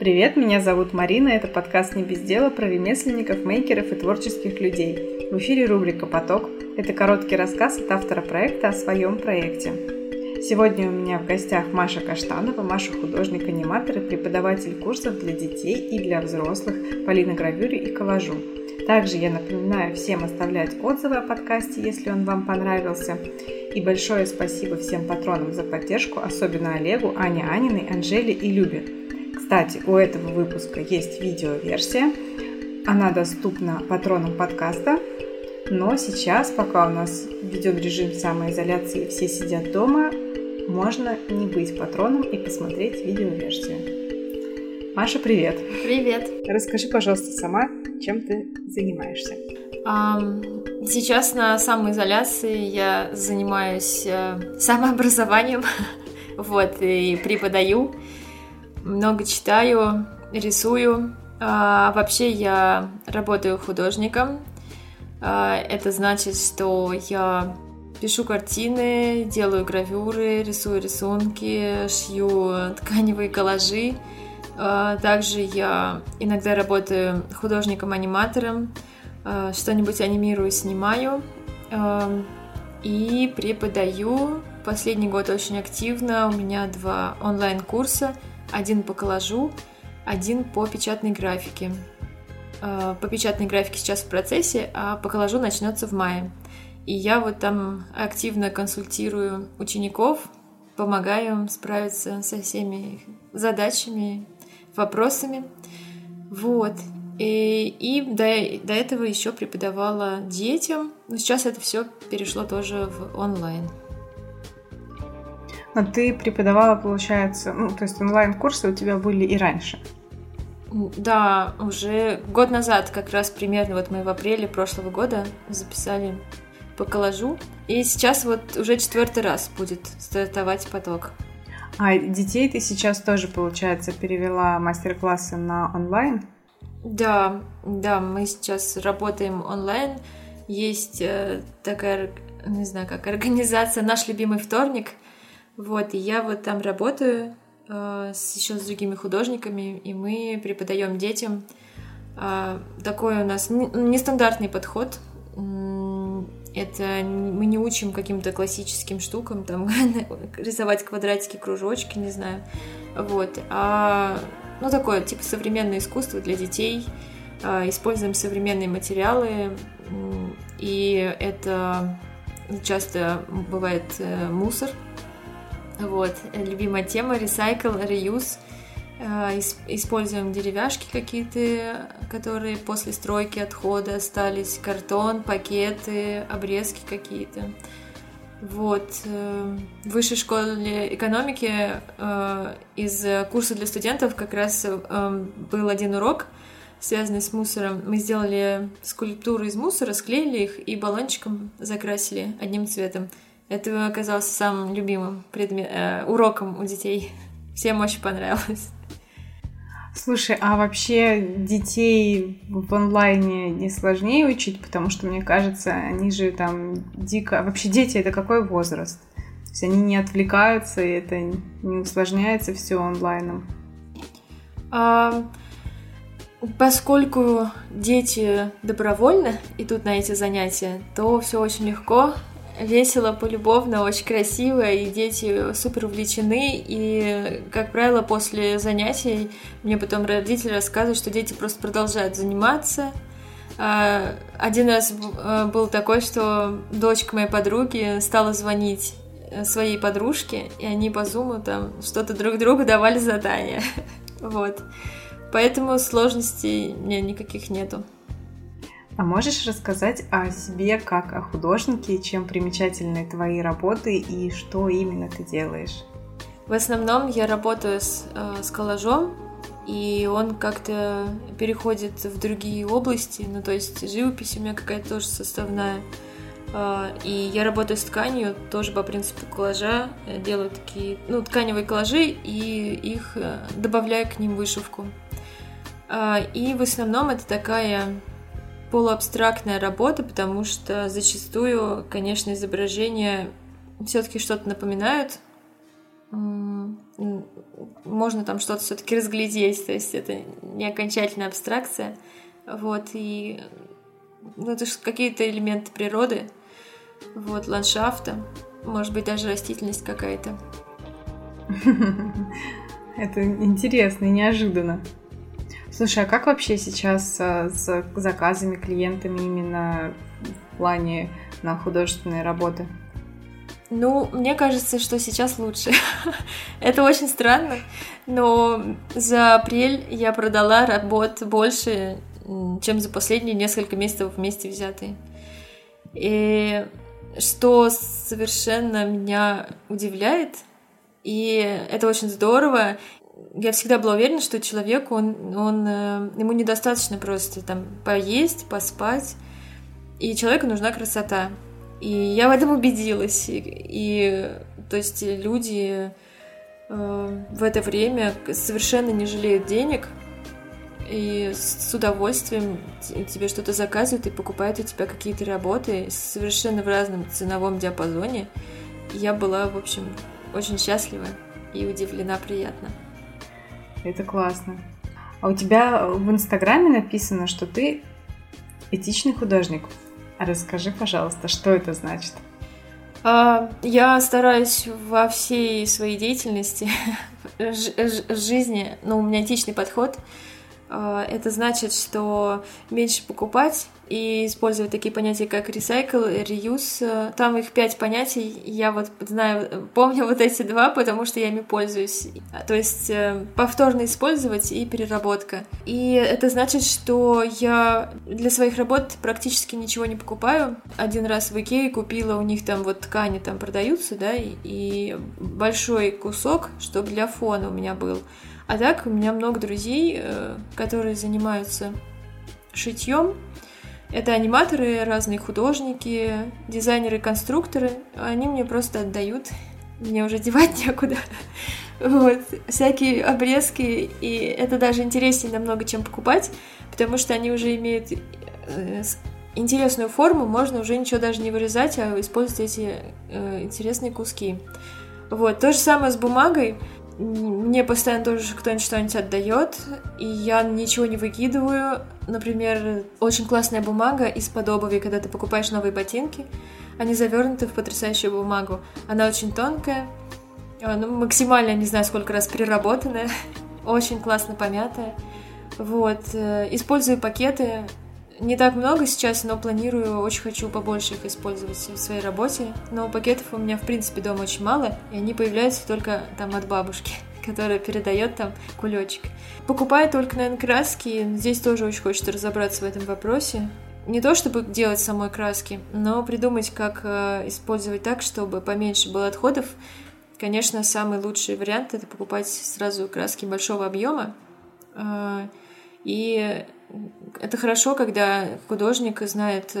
Привет, меня зовут Марина, это подкаст «Не без дела» про ремесленников, мейкеров и творческих людей. В эфире рубрика «Поток». Это короткий рассказ от автора проекта о своем проекте. Сегодня у меня в гостях Маша Каштанова, Маша художник-аниматор и преподаватель курсов для детей и для взрослых по линогравюре и коллажу. Также я напоминаю всем оставлять отзывы о подкасте, если он вам понравился. И большое спасибо всем патронам за поддержку, особенно Олегу, Ане Аниной, Анжеле и Любе. Кстати, у этого выпуска есть видеоверсия, она доступна патронам подкаста, но сейчас, пока у нас введен режим самоизоляции, все сидят дома, можно не быть патроном и посмотреть видеоверсию. Маша, привет! Привет! Расскажи, пожалуйста, сама, чем ты занимаешься? Сейчас на самоизоляции я занимаюсь самообразованием, и преподаю. Много читаю, рисую. Вообще я работаю художником. Это значит, что я пишу картины, делаю гравюры, рисую рисунки, шью тканевые коллажи. Также я иногда работаю художником-аниматором. Что-нибудь анимирую, снимаю. И преподаю. Последний год очень активно. У меня 2 онлайн-курса. 1 по коллажу, 1 по печатной графике. По печатной графике сейчас в процессе, а по коллажу начнется в мае. И я вот там активно консультирую учеников, помогаю им справиться со всеми их задачами, вопросами. Вот. И до этого еще преподавала детям. Но сейчас это все перешло тоже в онлайн. А ты преподавала, получается, то есть онлайн-курсы у тебя были и раньше? Да, уже год назад, как раз примерно, мы в апреле прошлого года записали по коллажу. И сейчас уже 4-й раз будет стартовать поток. А детей ты сейчас тоже, получается, перевела мастер-классы на онлайн? Да, мы сейчас работаем онлайн. Есть такая, не знаю, как организация «Наш любимый вторник». И я там работаю еще с другими художниками, и мы преподаем детям. Такой у нас нестандартный подход. Это мы не учим каким-то классическим штукам, рисовать квадратики, кружочки, не знаю. Такое, типа современное искусство для детей. Используем современные материалы, и это часто бывает мусор. Любимая тема — ресайкл, реюз. Используем деревяшки какие-то, которые после стройки, отхода остались, картон, пакеты, обрезки какие-то. В Высшей школе экономики из курса для студентов как раз был 1 урок, связанный с мусором. Мы сделали скульптуры из мусора, склеили их и баллончиком закрасили одним цветом. Это оказался самым любимым уроком у детей. Всем очень понравилось. Слушай, а вообще детей в онлайне не сложнее учить? Потому что, мне кажется, они же там дико... Вообще дети — это какой возраст? То есть они не отвлекаются, и это не усложняется все онлайном? Поскольку дети добровольно идут на эти занятия, то все очень легко... Весело, полюбовно, очень красиво, и дети супер увлечены, и, как правило, после занятий мне потом родители рассказывают, что дети просто продолжают заниматься. 1 раз был такой, что дочка моей подруги стала звонить своей подружке, и они по зуму там что-то друг другу давали задания. Поэтому сложностей у меня никаких нету. А можешь рассказать о себе как о художнике, чем примечательны твои работы и что именно ты делаешь? В основном я работаю с коллажом, и он как-то переходит в другие области, то есть живопись у меня какая-то тоже составная. И я работаю с тканью тоже по принципу коллажа, делаю такие тканевые коллажи и их добавляю к ним вышивку. И в основном это такая... полуабстрактная работа, потому что зачастую, конечно, изображения все-таки что-то напоминают. можно там что-то все-таки разглядеть, то есть это не окончательная абстракция. Вот, и ну, это же какие-то элементы природы, вот, ландшафта, может быть, даже растительность какая-то. Это интересно и неожиданно. Слушай, а как вообще сейчас с заказами, клиентами именно в плане на художественные работы? Ну, мне кажется, что сейчас лучше. Это очень странно, но за апрель я продала работ больше, чем за последние несколько месяцев вместе взятые. И что совершенно меня удивляет, и это очень здорово. Я всегда была уверена, что человеку, ему недостаточно просто там поесть, поспать, и человеку нужна красота. И я в этом убедилась. И то есть люди в это время совершенно не жалеют денег и с удовольствием тебе что-то заказывают и покупают у тебя какие-то работы совершенно в разном ценовом диапазоне. И я была, в общем, очень счастлива и удивлена приятно. Это классно. А у тебя в Инстаграме написано, что ты этичный художник. Расскажи, пожалуйста, что это значит? Я стараюсь во всей своей деятельности, в жизни, но у меня этичный подход. Это значит, что меньше покупать и использовать такие понятия, как ресайкл, реюз. Там их 5 понятий, я вот знаю, помню вот эти 2, потому что я ими пользуюсь. То есть повторно использовать и переработка. И это значит, что я для своих работ практически ничего не покупаю. Один раз в Икее купила, у них там вот ткани там продаются, да, и большой кусок, чтобы для фона у меня был. А так, у меня много друзей, которые занимаются шитьем. Это аниматоры, разные художники, дизайнеры, конструкторы. Они мне просто отдают. Мне уже девать некуда. Вот. Всякие обрезки. И это даже интереснее намного, чем покупать, потому что они уже имеют интересную форму. Можно уже ничего даже не вырезать, а использовать эти интересные куски. Вот. То же самое с бумагой. Мне постоянно тоже кто-нибудь что-нибудь отдает, и я ничего не выкидываю. Например, очень классная бумага из-под обуви, когда ты покупаешь новые ботинки. Они завернуты в потрясающую бумагу. Она очень тонкая, ну, максимально, не знаю, сколько раз переработанная, очень классно помятая. Вот. Использую пакеты. Не так много сейчас, но планирую, очень хочу побольше их использовать в своей работе. Но пакетов у меня, в принципе, дома очень мало, и они появляются только там от бабушки, которая передает там кулечек. Покупаю только, наверное, краски. Здесь тоже очень хочется разобраться в этом вопросе. Не то чтобы делать самой краски, но придумать, как использовать так, чтобы поменьше было отходов. Конечно, самый лучший вариант — это покупать сразу краски большого объема. И это хорошо, когда художник знает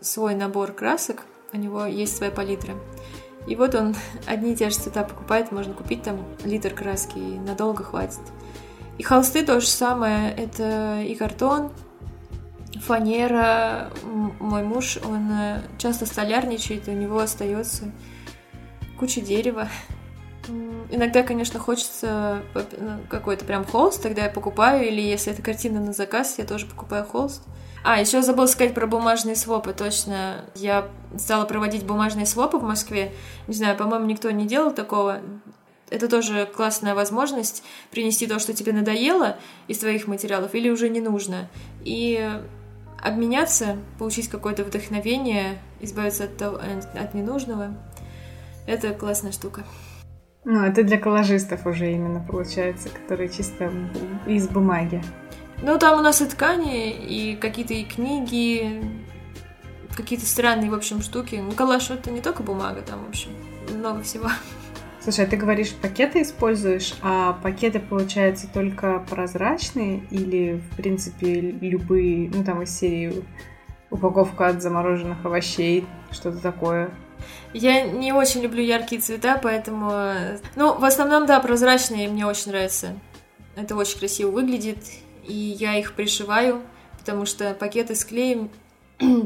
свой набор красок, у него есть своя палитра. И вот он одни и те же цвета покупает, можно купить там литр краски, и надолго хватит. И холсты то же самое, это и картон, фанера. Мой муж, он часто столярничает, у него остается куча дерева. Иногда, конечно, хочется какой-то прям холст, тогда я покупаю, или если это картина на заказ, я тоже покупаю холст. А, еще забыла сказать про бумажные свопы, точно. Я стала проводить бумажные свопы в Москве. Не знаю, по-моему, никто не делал такого. Это тоже классная возможность принести то, что тебе надоело из твоих материалов или уже не нужно, и обменяться, получить какое-то вдохновение, избавиться от ненужного. Это классная штука. Ну, это для коллажистов уже именно получается, которые чисто из бумаги. Ну, там у нас и ткани, и какие-то и книги, какие-то странные, в общем, штуки. Ну, коллаж — это не только бумага, там, в общем, много всего. Слушай, а ты говоришь, пакеты используешь, а пакеты, получается, только прозрачные или, в принципе, любые, ну, там, из серии упаковка от замороженных овощей, что-то такое? Я не очень люблю яркие цвета, поэтому... Ну, в основном, да, прозрачные мне очень нравятся. Это очень красиво выглядит, и я их пришиваю, потому что пакеты с клеем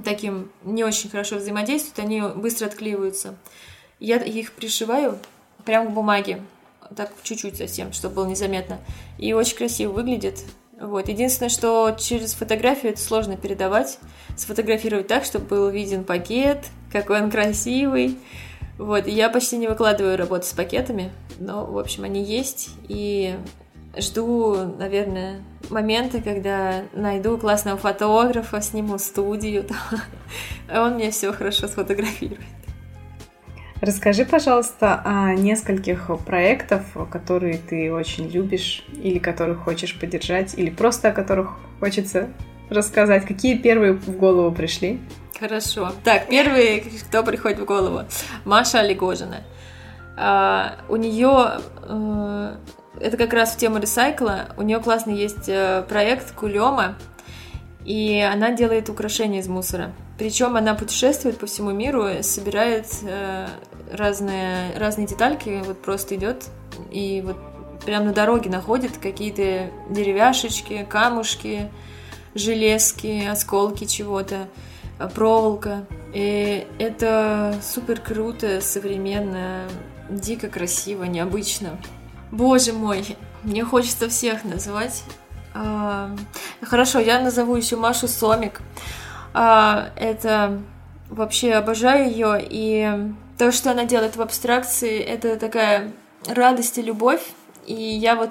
таким не очень хорошо взаимодействуют, они быстро отклеиваются. Я их пришиваю прямо к бумаге. так чуть-чуть совсем, чтобы было незаметно. И очень красиво выглядит. Вот. Единственное, что через фотографию это сложно передавать. Сфотографировать так, чтобы был виден пакет, какой он красивый. Вот. Я почти не выкладываю работы с пакетами, но, в общем, они есть. И жду, наверное, момента, когда найду классного фотографа, сниму студию, а он мне все хорошо сфотографирует. Расскажи, пожалуйста, о нескольких проектах, которые ты очень любишь, или которых хочешь поддержать, или просто о которых хочется рассказать. Какие первые в голову пришли? Хорошо. Так, первые, кто приходит в голову? Маша Алигожина. У нее... Это как раз в тему ресайкла. У нее классный есть проект Кулема, и она делает украшения из мусора. Причем она путешествует по всему миру, собирает разные детальки, вот просто идет и вот прям на дороге находит какие-то деревяшечки, камушки, железки, осколки чего-то, проволока. И это супер круто, современно, дико красиво, необычно. Боже мой, мне хочется всех назвать. Хорошо, я назову еще Машу Сомик. Это вообще обожаю ее. И то, что она делает в абстракции, это такая радость и любовь. И я вот...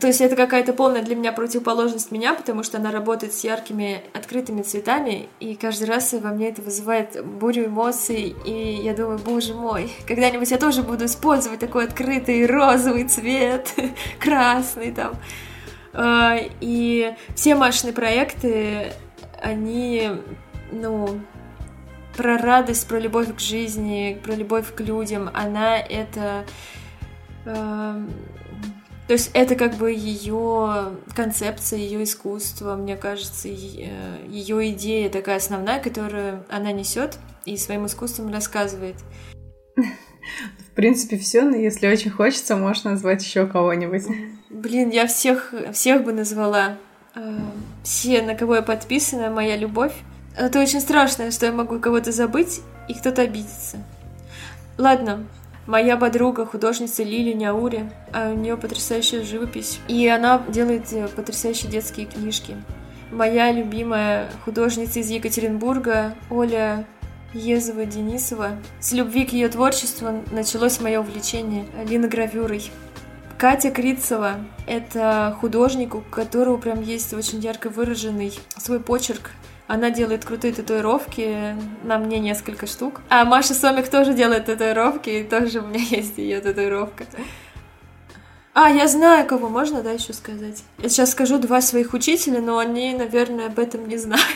То есть это какая-то полная для меня противоположность меня, потому что она работает с яркими, открытыми цветами, и каждый раз во мне это вызывает бурю эмоций, и я думаю, боже мой, когда-нибудь я тоже буду использовать такой открытый розовый цвет, красный там. И все Машины проекты, они, про радость, про любовь к жизни, про любовь к людям, она это... То есть это как бы ее концепция, ее искусство, мне кажется, ее идея такая основная, которую она несет и своим искусством рассказывает. В принципе, все, но если очень хочется, можешь назвать еще кого-нибудь. Блин, я всех бы назвала. Все, на кого я подписана, моя любовь. Это очень страшно, что я могу кого-то забыть, и кто-то обидится. Ладно. Моя подруга, художница Лиля Ниаури, у нее потрясающая живопись, и она делает потрясающие детские книжки. Моя любимая художница из Екатеринбурга Оля Езова-Денисова. С любви к ее творчеству началось мое увлечение линогравюрой. Катя Крицева – это художник, у которого прям есть очень ярко выраженный свой почерк. Она делает крутые татуировки, на мне несколько штук. А Маша Сомик тоже делает татуировки, и тоже у меня есть ее татуировка. Я знаю, кого можно, еще сказать? Я сейчас скажу два своих учителя, но они, наверное, об этом не знают.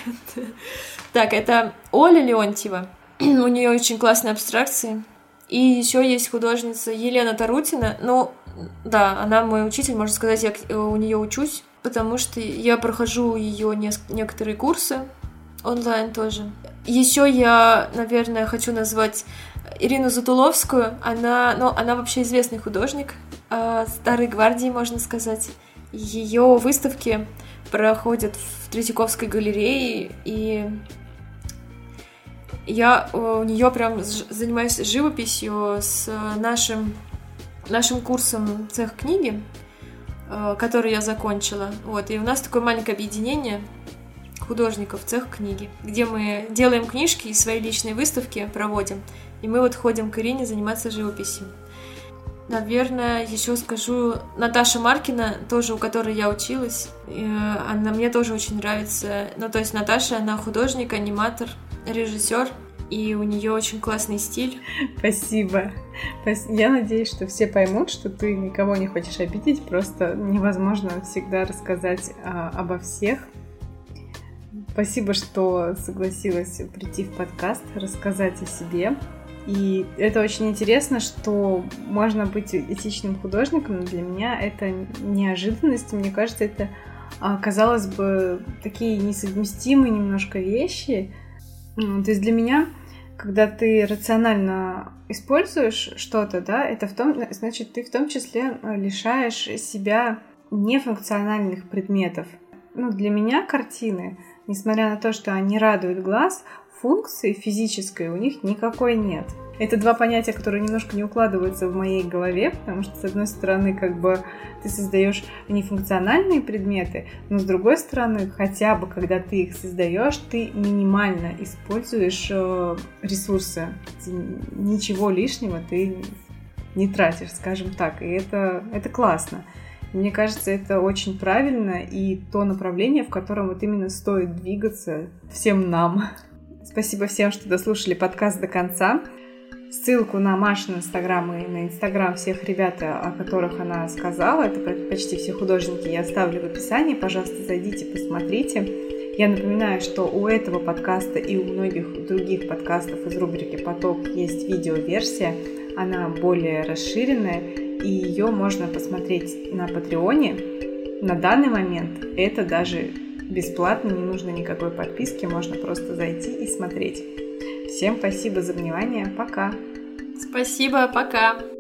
Так, это Оля Леонтьева. У нее очень классные абстракции. И еще есть художница Елена Тарутина. Она мой учитель, можно сказать, я у нее учусь, потому что я прохожу ее некоторые курсы онлайн тоже. Еще я, наверное, хочу назвать Ирину Затуловскую. Она вообще известный художник старой гвардии, можно сказать. Ее выставки проходят в Третьяковской галерее, и я у нее прям занимаюсь живописью с нашим курсом «Цех книги», который я закончила. Вот. И у нас такое маленькое объединение художников «Цех книги», где мы делаем книжки и свои личные выставки проводим. И мы вот ходим к Ирине заниматься живописью. Наверное, еще скажу Наташа Маркина, тоже у которой я училась. Она мне тоже очень нравится. Наташа, она художник, аниматор, режиссер. И у нее очень классный стиль. Спасибо. Я надеюсь, что все поймут, что ты никого не хочешь обидеть. Просто невозможно всегда рассказать обо всех. Спасибо, что согласилась прийти в подкаст, рассказать о себе. И это очень интересно, что можно быть этичным художником. Для меня это неожиданность. Мне кажется, это, казалось бы, такие несовместимые немножко вещи. То есть для меня, когда ты рационально используешь что-то, это значит, ты в том числе лишаешь себя нефункциональных предметов. Для меня картины, несмотря на то, что они радуют глаз, функции физической у них никакой нет. Это два понятия, которые немножко не укладываются в моей голове, потому что, с одной стороны, как бы ты создаешь нефункциональные предметы, но, с другой стороны, хотя бы, когда ты их создаешь, ты минимально используешь ресурсы. Ничего лишнего ты не тратишь, скажем так. И это классно. Мне кажется, это очень правильно и то направление, в котором вот именно стоит двигаться всем нам. Спасибо всем, что дослушали подкаст до конца. Ссылку на Машу на Инстаграм и на Инстаграм всех ребят, о которых она сказала, это почти все художники, я оставлю в описании. Пожалуйста, зайдите, посмотрите. Я напоминаю, что у этого подкаста и у многих других подкастов из рубрики «Поток» есть видеоверсия. Она более расширенная, и ее можно посмотреть на Патреоне. На данный момент это даже бесплатно, не нужно никакой подписки, можно просто зайти и смотреть. Всем спасибо за внимание. Пока. Спасибо, пока.